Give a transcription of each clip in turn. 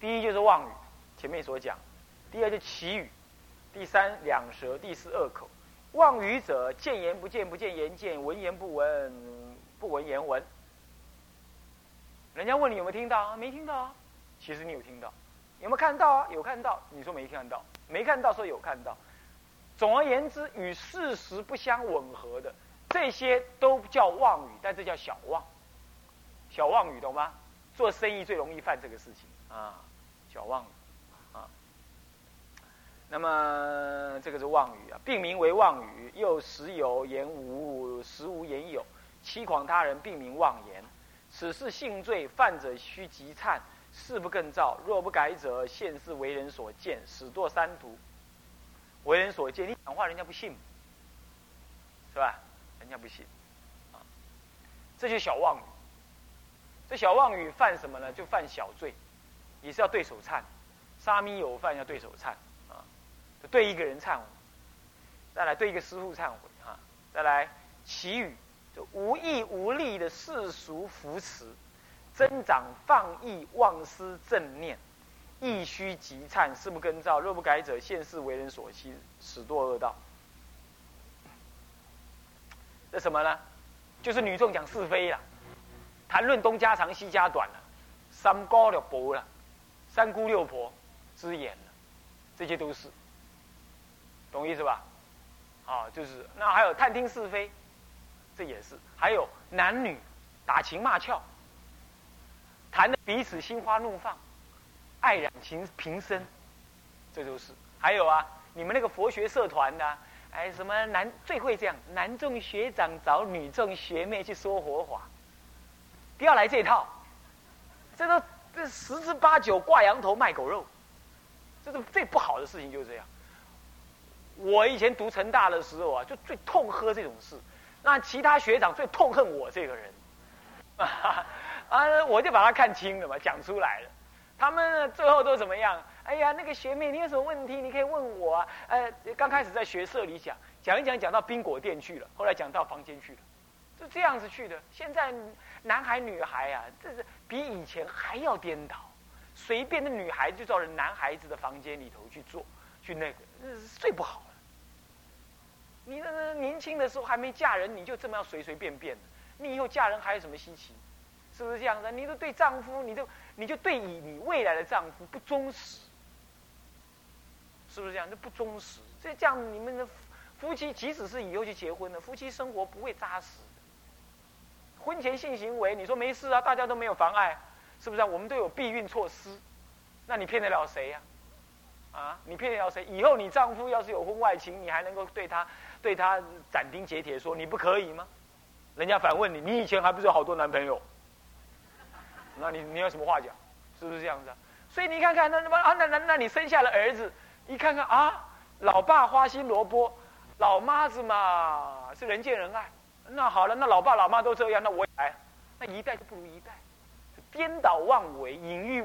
第一就是妄语，前面所讲；第二就是绮语；第三两舌；第四恶口。妄语者，见言不见，不见言见；闻言不闻，不闻言闻。人家问你有没有听到啊？没听到啊。其实你有听到，有没有看到啊？有看到。你说没看到，没看到说有看到。总而言之，与事实不相吻合的，这些都叫妄语，但这叫小妄。小妄语懂吗？做生意最容易犯这个事情啊，小妄语啊。那么这个是妄语啊，并名为妄语，又时有言无，时无言有，欺诳他人，并名妄言。此是性罪，犯者须即忏，誓不更造。若不改者，现世为人所见，始堕三途。为人所见，你讲话人家不信，是吧？人家不信，啊，这就是小妄语。这小妄语犯什么呢？就犯小罪，也是要对手忏。沙弥有犯要对手忏啊，就对一个人忏悔，再来对一个师父忏悔啊，再来祈语，就无意无力的世俗扶持，增长放逸忘失正念，亦须即忏，誓不更造。若不改者，现世为人所欺，始堕恶道。这什么呢？就是女众讲是非了。谈论东家长西家短了，三姑六婆了，三姑六婆之言了，这些都是，懂意思吧？啊，就是那还有探听是非，这也是，还有男女打情骂俏，谈的彼此心花怒放，爱染情平生，这都是。还有啊，你们那个佛学社团的、啊，哎，什么男最会这样，男众学长找女众学妹去说佛法。不要来这套，这十之八九挂羊头卖狗肉，这是最不好的事情，就是这样。我以前读成大的时候啊，就最痛恨这种事。那其他学长最痛恨我这个人，啊，我就把他看清了嘛，讲出来了。他们最后都怎么样？哎呀，那个学妹，你有什么问题？你可以问我啊。刚开始在学社里讲一讲，讲到冰果店去了，后来讲到房间去了。就这样子去的。现在男孩女孩啊，这是比以前还要颠倒。随便的女孩就到了男孩子的房间里头去做，去那个，那是最不好了。你那年轻的时候还没嫁人，你就这么样随便的，你以后嫁人还有什么稀奇？是不是这样子？你都对丈夫，你就对你未来的丈夫不忠实，是不是这样？就不忠实，所以这样你们的夫妻，即使是以后去结婚了，夫妻生活不会扎实。婚前性行为，你说没事啊，大家都没有妨碍，是不是、啊？我们都有避孕措施，那你骗得了谁呀、啊？啊，你骗得了谁？以后你丈夫要是有婚外情，你还能够对他斩钉截铁说你不可以吗？人家反问你，你以前还不是有好多男朋友？那你有什么话讲？是不是这样子啊？所以你看看那你生下了儿子，一看看啊，老爸花心萝卜，老妈子嘛是人见人爱。那好了，那老爸老妈都这样，那我也来，那一代就不如一代，颠倒妄为，淫欲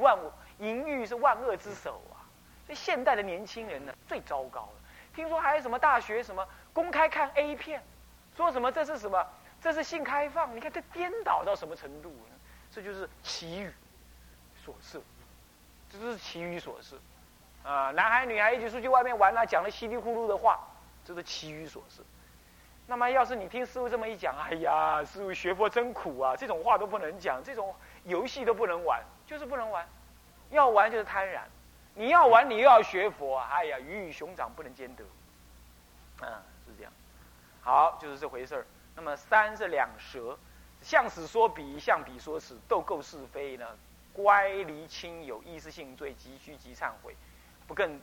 是万恶之首啊！所以现代的年轻人呢，最糟糕了。听说还有什么大学什么公开看 A 片，说什么这是什么，这是性开放，你看这颠倒到什么程度呢？这就是奇语所设，这就是奇语所设啊！男孩女孩一起出去外面玩了、啊，讲了稀里糊涂的话，这是奇语所设。那么，要是你听师父这么一讲，哎呀，师父学佛真苦啊！这种话都不能讲，这种游戏都不能玩，就是不能玩。要玩就是贪婪，你要玩，你又要学佛、啊，哎呀，鱼与熊掌不能兼得。嗯，是这样。好，就是这回事儿。那么三是两舌，向死说彼，向彼说死，斗垢是非呢，乖离亲友，亦是性罪，急需即忏悔，不更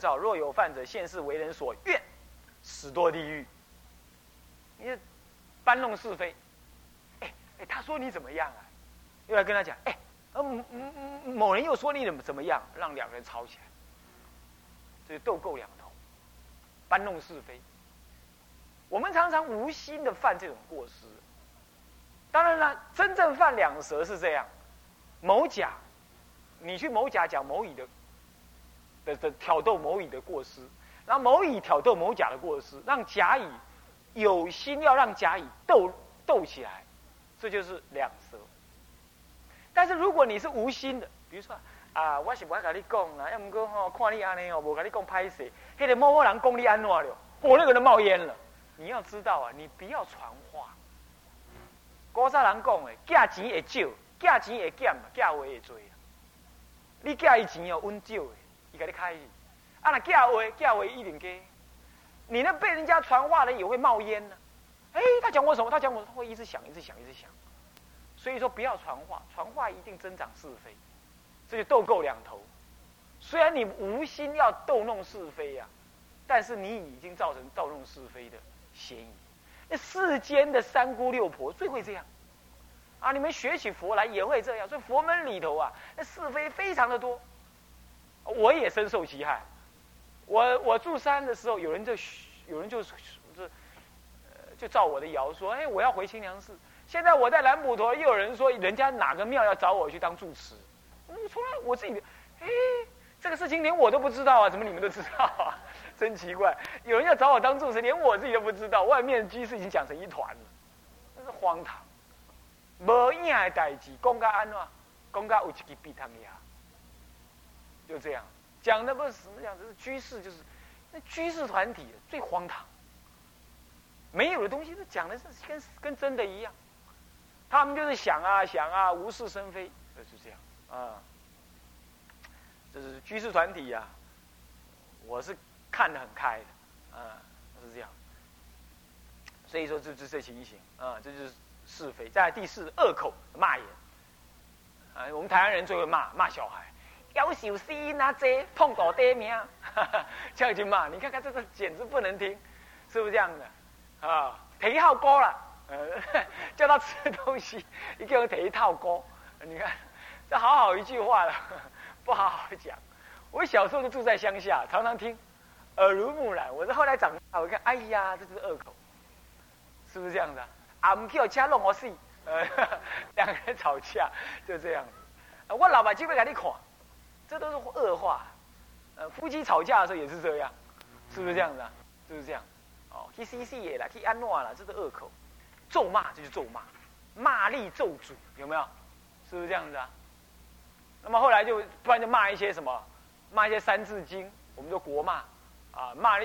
造。若有犯者，现世为人所怨。死多地狱，你搬弄是非，哎，他说你怎么样啊？又来跟他讲，某人又说你怎么样，让两个人吵起来，这斗够两头，搬弄是非。我们常常无心的犯这种过失。当然了，真正犯两舌是这样，某甲，你去某甲讲某乙的挑逗某乙的过失。让某乙挑逗某甲的过失，让甲乙有心要让甲乙斗起来，这就是两舌。但是如果你是无心的，比如说啊，我是不爱跟你讲啦，要唔过吼，看你安尼哦，无跟你讲歹势，迄个某某人讲你安怎了，我那个人冒烟了。你要知道啊，你不要传话。古早人讲的，借钱会少，借钱会减，借话会多。你借伊钱哦，稳少的，伊甲你开。啊，那借话，借话一定给。你那被人家传话人也会冒烟呢、啊。哎，他讲我什么？他讲我，他会一直想，一直想，一直想。所以说，不要传话，传话一定增长是非，这就斗够两头。虽然你无心要斗弄是非呀、啊，但是你已经造成斗弄是非的嫌疑。那世间的三姑六婆最会这样，啊，你们学起佛来也会这样。所以佛门里头啊，那是非非常的多，我也深受其害。我住山的时候，有人就照我的谣说，哎，我要回清凉寺。现在我在南普陀，又有人说人家哪个庙要找我去当住持，从来我自己，哎，这个事情连我都不知道啊，怎么你们都知道啊？真奇怪，有人要找我当住持，连我自己都不知道，外面居士已经讲成一团了，那是荒唐，无影的代志，讲到安怎，讲到有一支鼻汤牙，就这样讲的不是什么样子，居士就是那居士团体最荒唐，没有的东西都讲的是跟真的一样。他们就是想啊想啊，无事生非，就这样啊、嗯。这是居士团体啊，我是看得很开的，啊、嗯，是这样。所以说就是这情形啊、嗯，这就是是非。再来第四，恶口骂人。啊、嗯，我们台湾人最会骂小孩，夭寿死哪这碰狗爹命，这样去骂。你看看这简直不能听，是不是这样的？啊，忒好高了。叫他吃东西，一个人提一套锅，你看，这好好一句话了，不好好讲。我小时候就住在乡下，常常听，耳濡目染。我是后来长大，我看，哎呀，这就是恶口，是不是这样子啊？阿姆叫掐弄我死，两个人吵架就这样子。我老爸就会给你看，这都是恶话。夫妻吵架的时候也是这样，是不是这样子啊？是不是这样？哦，去死死的啦，去安怎啦，这是恶口。咒骂就是咒骂，骂力咒诅有没有？是不是这样子啊？那么后来就不然就骂一些什么，骂一些《三字经》，我们就国骂啊，骂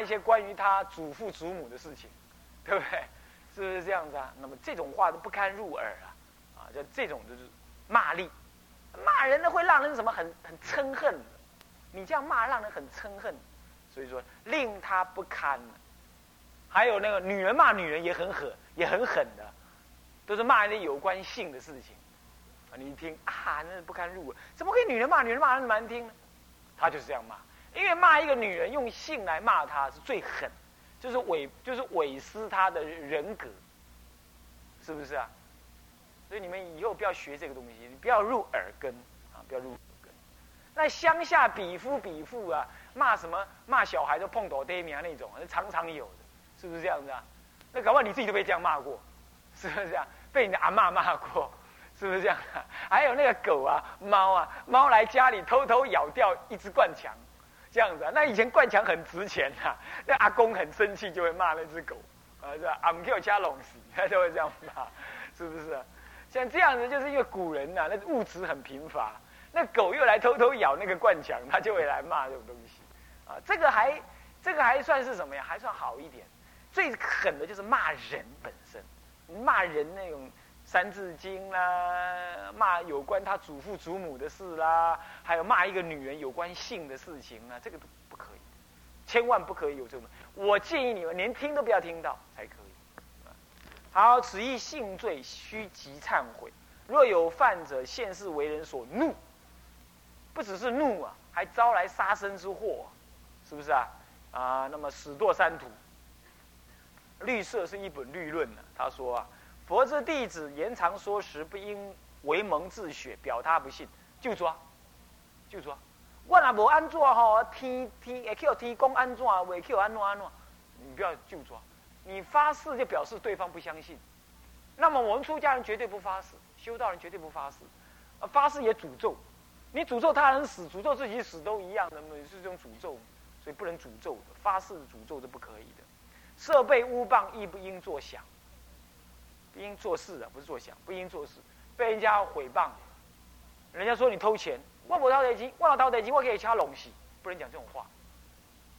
一些关于他祖父祖母的事情，对不对？是不是这样子啊？那么这种话都不堪入耳啊！啊，就这种就是骂力，骂人呢会让人什么很嗔恨的，你这样骂让人很嗔恨，所以说令他不堪。还有那个女人骂女人也很狠，也很狠的，都是骂人有关性的事情。啊，你一听啊，那不堪入耳，怎么可以女人骂女人骂那么难听呢？他就是这样骂，因为骂一个女人用性来骂她是最狠，就是毁失她的人格，是不是啊？所以你们以后不要学这个东西，你不要入耳根啊，不要入耳根。那乡下比夫啊，骂什么骂小孩都碰到爹娘那种，常常有的。是不是这样子啊？那搞不好你自己都被这样骂过，是不是这样？被你的阿嬷骂过，是不是这样啊？还有那个狗啊，猫来家里偷偷咬掉一只灌墙，这样子啊。那以前灌墙很值钱啊，那阿公很生气就会骂那只狗，是吧？阿姆叫家拢死，他就会这样骂，是不是啊？像这样子，就是因为古人啊，那物质很贫乏，那狗又来偷偷咬那个灌墙，他就会来骂这种东西，啊，这个还算是什么呀？还算好一点。最狠的就是骂人本身，骂人那种《三字经》啦，骂有关他祖父祖母的事啦，还有骂一个女人有关性的事情啊，这个都不可以，千万不可以有这种。我建议你们连听都不要听到才可以。好，此一性罪，须即忏悔。若有犯者，现世为人所怒，不只是怒啊，还招来杀身之祸、啊，是不是啊？啊，那么死堕三途。绿色是一本律论、啊、他说啊，佛之弟子言常说时，不应为蒙自雪，表他不信，就抓。我若无安怎吼，天会叫天公安怎，会叫安怎？你不要就抓，你发誓就表示对方不相信。那么我们出家人绝对不发誓，修道人绝对不发誓，发誓也诅咒，你诅咒他人死，诅咒自己死都一样的，是这种诅咒，所以不能诅咒的，发誓诅咒是不可以的。设备污谤亦不应作想，不应做事啊，不是做想，不应做事。被人家毁谤，人家说你偷钱，我不偷得起，我偷得起，我可以掐龙西，不能讲这种话，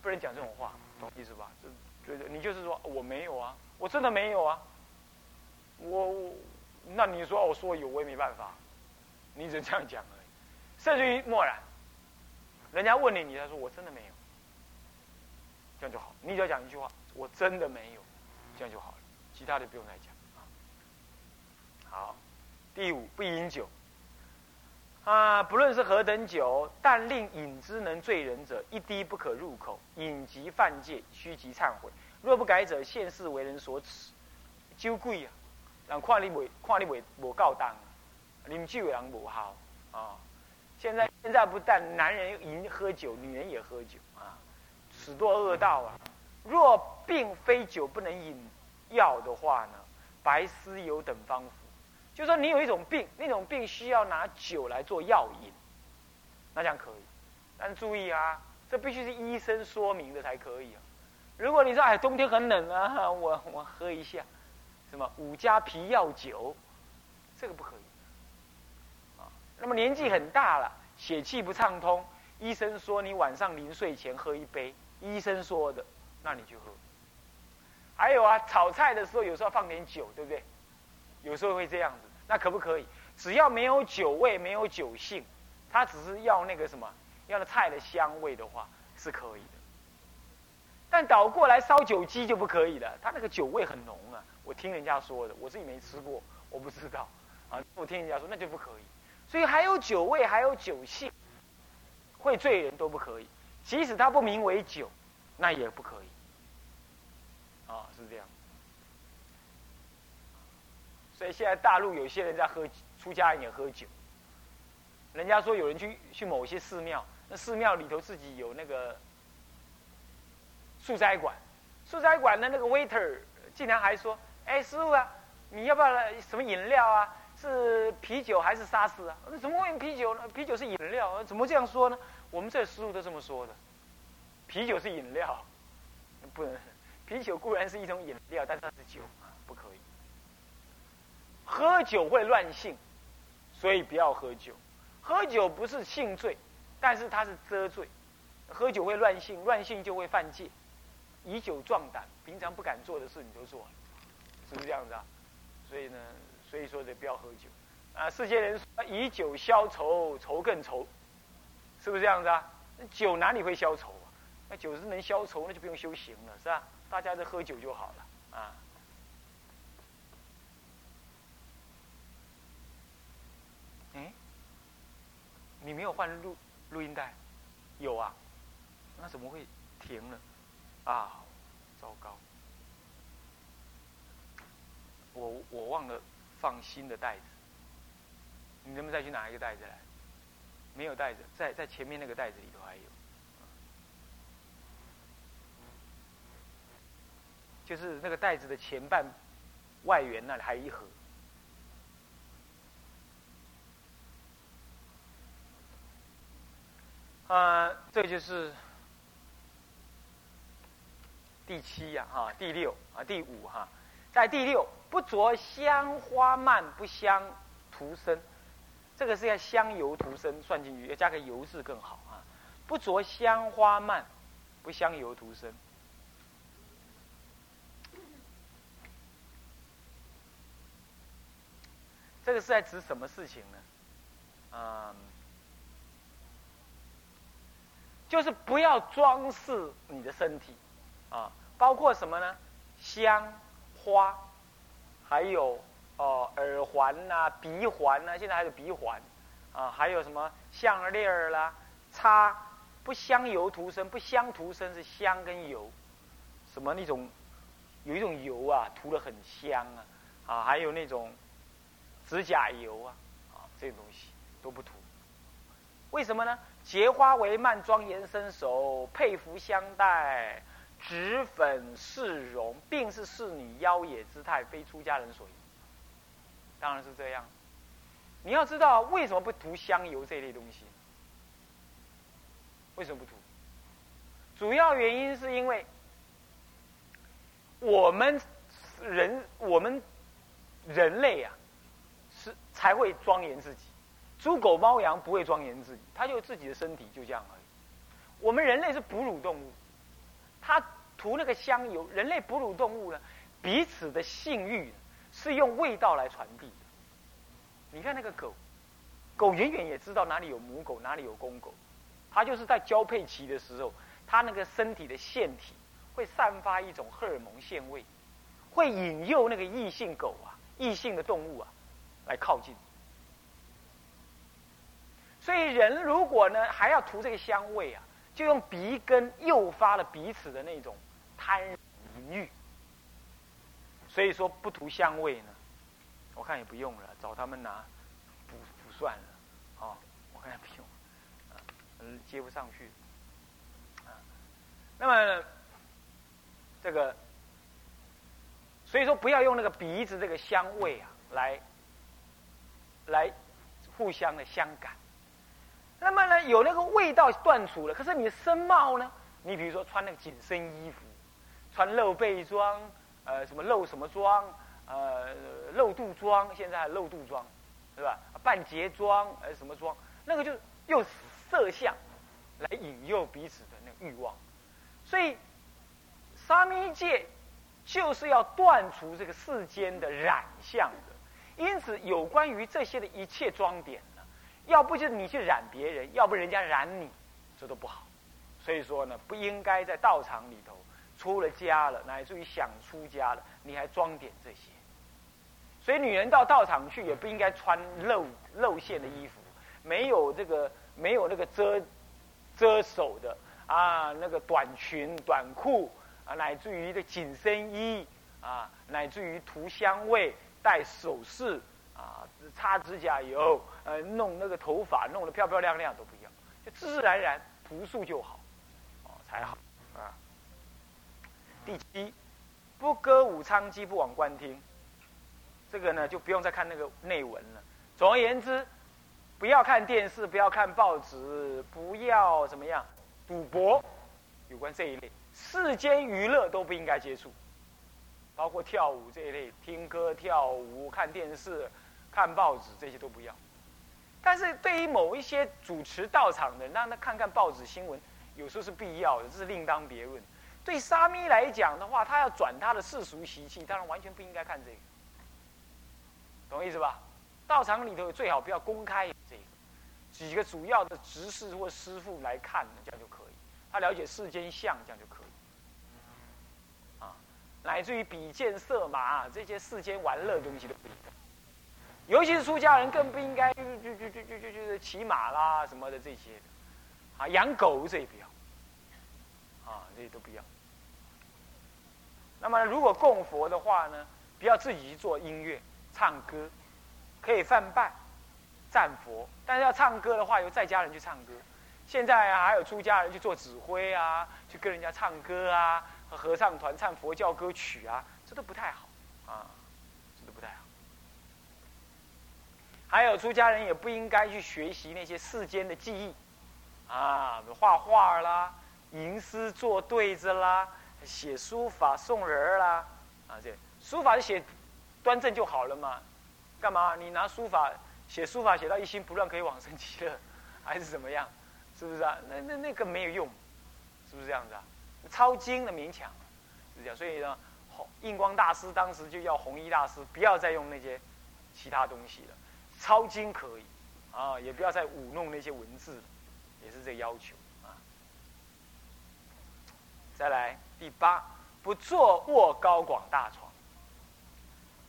不能讲这种话，懂意思吧？你就是说我没有啊，我真的没有啊，我那你说我说有，我也没办法，你只能这样讲而已，甚至于漠然。人家问你，你才说我真的没有，这样就好。你只要讲一句话，我真的没有，这样就好了，其他的不用再讲。好，第五，不饮酒。啊，不论是何等酒，但令饮之能醉人者，一滴不可入口。饮即犯戒，须即忏悔。若不改者，现世为人所耻。酒鬼啊，人看你未够当，饮酒的人无好啊。现在不但男人饮喝酒，女人也喝酒啊，此堕恶道啊。若并非酒不能饮药的话呢，白丝有等方服。就说你有一种病，那种病需要拿酒来做药引，那这样可以，但注意啊，这必须是医生说明的才可以啊。如果你说哎冬天很冷啊，我喝一下什么五加皮药酒，这个不可以啊。那么年纪很大了，血气不畅通，医生说你晚上临睡前喝一杯，医生说的，那你就喝。还有啊，炒菜的时候有时候放点酒，对不对？有时候会这样子，那可不可以？只要没有酒味，没有酒性，它只是要那个什么，要那菜的香味的话，是可以的。但倒过来烧酒鸡就不可以了，它那个酒味很浓啊。我听人家说的，我自己没吃过，我不知道啊。我听人家说那就不可以，所以还有酒味，还有酒性，会醉人都不可以。即使它不名为酒，那也不可以。啊，是这样。所以现在大陆有些人在喝，出家人也喝酒。人家说有人去某些寺庙，那寺庙里头自己有那个素斋馆，素斋馆的那个 waiter 竟然还说：“哎，师傅啊，你要不要什么饮料啊？是啤酒还是沙士啊？”怎么会啤酒呢？啤酒是饮料，怎么这样说呢？我们这师傅都这么说的，啤酒是饮料，不能。啤酒固然是一种饮料，但是它是酒，不可以。喝酒会乱性，所以不要喝酒。喝酒不是性罪，但是它是遮罪。喝酒会乱性，乱性就会犯戒，以酒壮胆，平常不敢做的事你都做了，是不是这样子啊？所以呢，所以说的不要喝酒啊。世间人说以酒消愁，愁更愁，是不是这样子啊？酒哪里会消愁啊？那酒是能消愁，那就不用修行了，是吧？大家都喝酒就好了啊。你没有换录音带？有啊，那怎么会停了？啊，糟糕！我忘了放新的袋子，你能不能再去拿一个袋子来？没有袋子，在前面那个袋子里头还有，就是那个袋子的前半外缘那里还有一盒。这就是第七呀、啊，哈，第六啊，第五哈、啊，在第六，不着香花蔓，不香涂身，这个是要香油涂身算进去，要加个油字更好啊。不着香花蔓，不香油涂身。这个是在指什么事情呢？就是不要装饰你的身体，啊，包括什么呢？香、花，还有耳环呐、啊、鼻环呐、啊，现在还有鼻环，啊，还有什么项链儿啦、叉，不香油涂身，不香涂身是香跟油，什么那种有一种油啊，涂得很香啊，啊，还有那种指甲油啊，啊，这种东西都不涂，为什么呢？结花为幔，庄严身手，佩服相待，脂粉饰容，并是侍女妖冶之态，非出家人所宜。当然是这样。你要知道为什么不涂香油这一类东西？为什么不涂？主要原因是因为我们人类啊，才会庄严自己。猪狗猫羊不会庄严自己，它就自己的身体就这样而已。我们人类是哺乳动物，它涂那个香油，人类哺乳动物呢，彼此的性欲是用味道来传递的。你看那个狗，狗远远也知道哪里有母狗，哪里有公狗，它就是在交配期的时候，它那个身体的腺体会散发一种荷尔蒙腺味，会引诱那个异性狗啊、异性的动物啊来靠近。所以人如果呢还要涂这个香味啊，就用鼻根诱发了彼此的那种贪淫欲。所以说不涂香味呢，我看也不用了，找他们拿补算了，哦，我看也不用了，接不上去，啊，那么这个，所以说不要用那个鼻子这个香味啊，来互相的相感。那么呢，有那个味道断除了，可是你的身貌呢？你比如说穿那个紧身衣服，穿露背装，什么露什么装，露肚装，现在还露肚装，对吧？半截装，什么装？那个就用色相来引诱彼此的那个欲望。所以，沙弥戒就是要断除这个世间的染相的。因此，有关于这些的一切装点。要不就是你去染别人，要不人家染你，这都不好。所以说呢，不应该在道场里头出了家了，乃至于想出家了，你还装点这些。所以女人到道场去也不应该穿露线的衣服，没有那个遮手的啊，那个短裙短裤啊，乃至于的紧身衣啊，乃至于涂香味、戴首饰。啊，擦指甲油，弄那个头发，弄得漂漂亮亮都不要，就自自然然朴素就好，哦才好啊。第七，不歌舞娼妓，不往观听。这个呢就不用再看那个内文了。总而言之，不要看电视，不要看报纸，不要怎么样赌博，有关这一类世间娱乐都不应该接触，包括跳舞这一类，听歌、跳舞、看电视。看报纸这些都不要，但是对于某一些主持道场的人，让他看看报纸新闻，有时候是必要的，这是另当别论。对沙弥来讲的话，他要转他的世俗习气，当然完全不应该看这个，懂意思吧？道场里头最好不要公开这个，几个主要的执事或师父来看，这样就可以。他了解世间相，这样就可以。啊，乃至于比剑射马这些世间玩乐的东西都不应该。尤其是出家人更不应该就骑马啦什么的这些的，啊，养狗这也不要，啊，这些都不要。那么如果供佛的话呢，不要自己去做音乐、唱歌，可以泛拜、赞佛，但是要唱歌的话，由在家人去唱歌。现在啊，还有出家人去做指挥啊，去跟人家唱歌啊，和合唱团唱佛教歌曲啊，这都不太好啊，这都不太好。还有出家人也不应该去学习那些世间的技艺，啊，画画啦、吟诗作对子啦、写书法送人啦，啊，这书法就写端正就好了嘛，干嘛？你拿书法写到一心不乱可以往生极乐，还是怎么样？是不是啊？那个没有用，是不是这样子啊？抄经的勉强，是这样。所以呢，印光大师当时就要弘一大师不要再用那些其他东西了。抄经可以，啊，也不要再舞弄那些文字，也是这个要求啊。再来第八，不坐卧高广大床。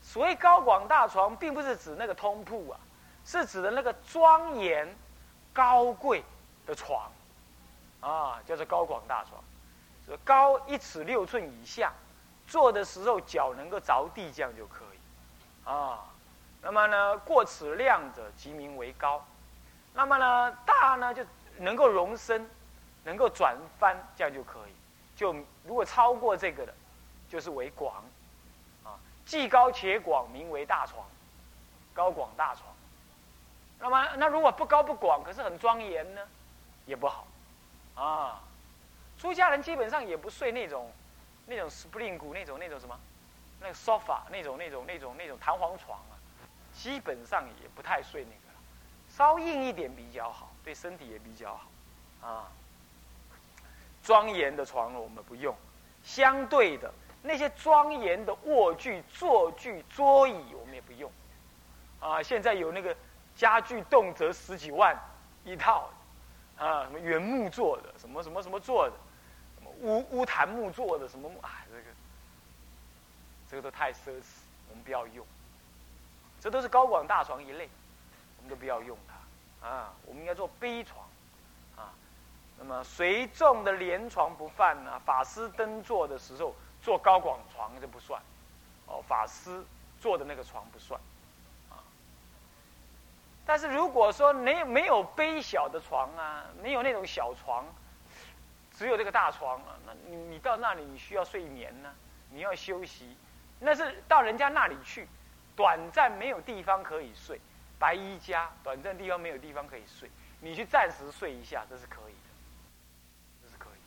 所谓高广大床，并不是指那个通铺啊，是指的那个庄严、高贵的床，啊，叫做高广大床。高1尺6寸以下，坐的时候脚能够着地，这样就可以，啊。那么呢，过此量者，即名为高。那么呢，大呢就能够容身，能够转翻，这样就可以。就如果超过这个的，就是为广，啊，既高且广，名为大床，高广大床。那么，那如果不高不广，可是很庄严呢，也不好，啊。出家人基本上也不睡那种 spring 骨那种什么，那个 sofa 那种弹簧床啊。基本上也不太睡那个了，稍硬一点比较好，对身体也比较好啊。庄严的床我们不用，相对的那些庄严的卧具、坐具、桌椅我们也不用啊。现在有那个家具动辄10几万一套啊，什么原木做的，什么什么什么做的，什么乌檀木做的，什么木啊，这个都太奢侈，我们不要用。这都是高广大床一类，我们都不要用它啊。我们应该做悲床啊。那么随众的莲床不犯啊，法师登座的时候做高广床就不算哦，法师做的那个床不算啊。但是如果说没有悲小的床啊，没有那种小床，只有这个大床啊，那你到那里你需要睡眠呢、啊，你要休息，那是到人家那里去。短暂没有地方可以睡，白衣家短暂地方没有地方可以睡，你去暂时睡一下，这是可以的，这是可以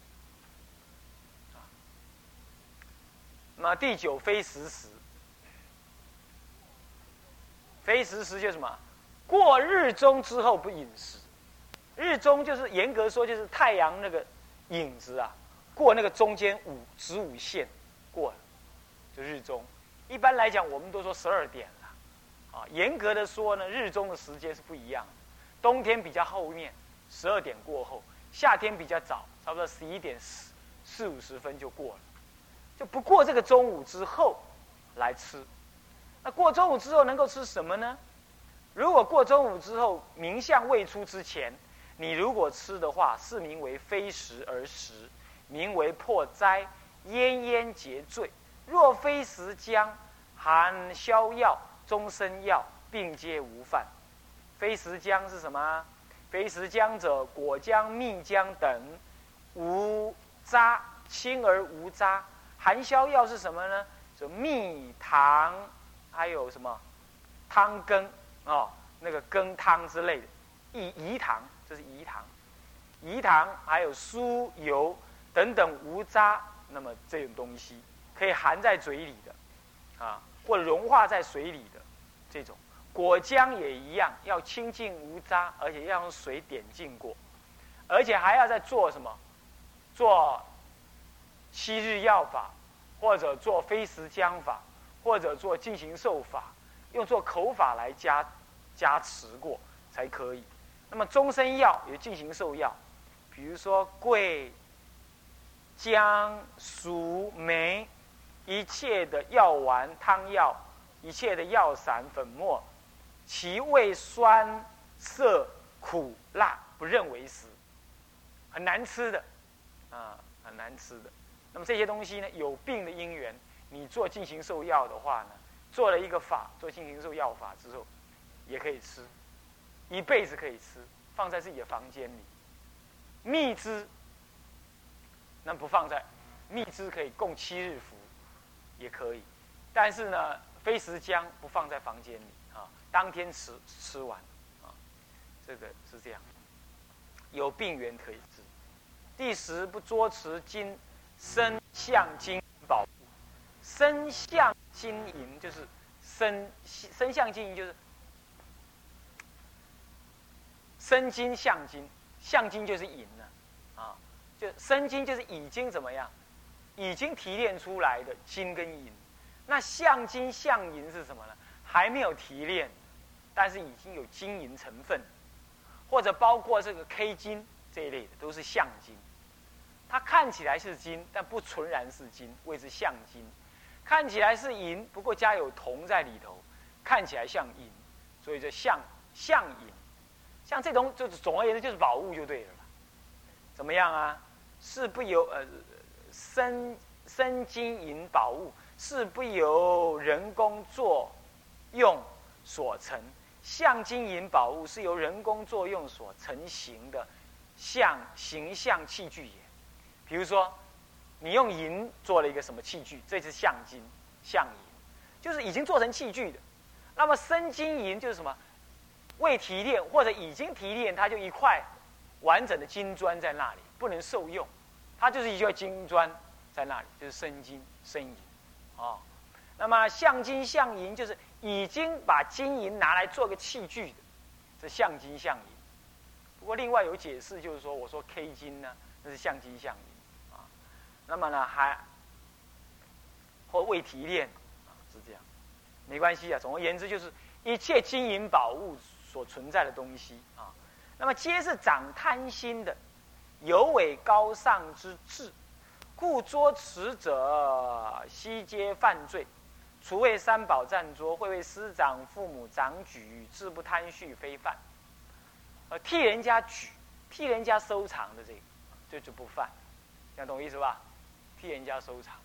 的。啊、那第9非时时，非时时就是什么？过日中之后不饮食，日中就是严格说就是太阳那个影子啊，过那个中间子午线过了，就日中。一般来讲，我们都说12点了，啊，严格的说呢，日中的时间是不一样的。冬天比较后面，12点过后；夏天比较早，差不多11点40-50分就过了，就不过这个中午之后来吃。那过中午之后能够吃什么呢？如果过中午之后名相未出之前，你如果吃的话，是名为非时而食，名为破斋，奄奄竭罪。若非时将含消药、终身药并皆无犯。非时将是什么？非时将者，果将、蜜将等，无渣，轻而无渣。含消药是什么呢？就蜜糖，还有什么汤羹哦，那个羹汤之类的。饴糖，这是饴糖，饴糖还有酥油等等无渣，那么这种东西。可以含在嘴里的，啊，或者融化在水里的，这种果浆也一样，要清净无渣，而且要用水点净过，而且还要再做什么？做7日药法，或者做非时浆法，或者做进行受法，用做口法来加持过才可以。那么终身药有进行受药，比如说桂、姜、熟、梅。一切的药丸、汤药，一切的药散、粉末，其味酸、涩、苦、辣，不认为食，很难吃的，啊，很难吃的。那么这些东西呢，有病的因缘，你做进行受药的话呢，做了一个法，做进行受药法之后，也可以吃，一辈子可以吃，放在自己的房间里，蜜汁，那不放在，蜜汁可以供7日服。也可以，但是呢，非时浆不放在房间里啊，当天吃完啊，这个是这样。有病源可以治。第10不捉持金身相金宝物，身相金银就是身相金银就是身金相金，相金就是银了啊，就身金就是已经怎么样？已经提炼出来的金跟银，那相金相银是什么呢？还没有提炼，但是已经有金银成分，或者包括这个 K 金这一类的，都是相金。它看起来是金，但不纯然是金，谓之相金。看起来是银，不过加有铜在里头，看起来像银，所以叫相银。像这种，就是总而言之就是宝物就对了啦。怎么样啊？是不由身金银宝物，是不由人工作用所成；相金银宝物是由人工作用所成型的形象器具也。比如说，你用银做了一个什么器具，这是相金、相银，就是已经做成器具的。那么身金银就是什么？未提炼或者已经提炼，它就一块完整的金砖在那里，不能受用。它就是一块金砖在那里，就是身金身银，啊、哦，那么象金象银就是已经把金银拿来做个器具的，这象金象银。不过另外有解释，就是说我说 K 金呢，那是象金象银啊。那么呢还或未提炼啊，是这样，没关系啊。总而言之，就是一切金银宝物所存在的东西啊，那么皆是长贪心的，有违高尚之志，故捉持者悉皆犯罪。除为三宝占桌，会为师长、父母、长举，自不贪恤，非犯。替人家举、替人家收藏的这个，就不犯，这样懂我意思吧？替人家收藏。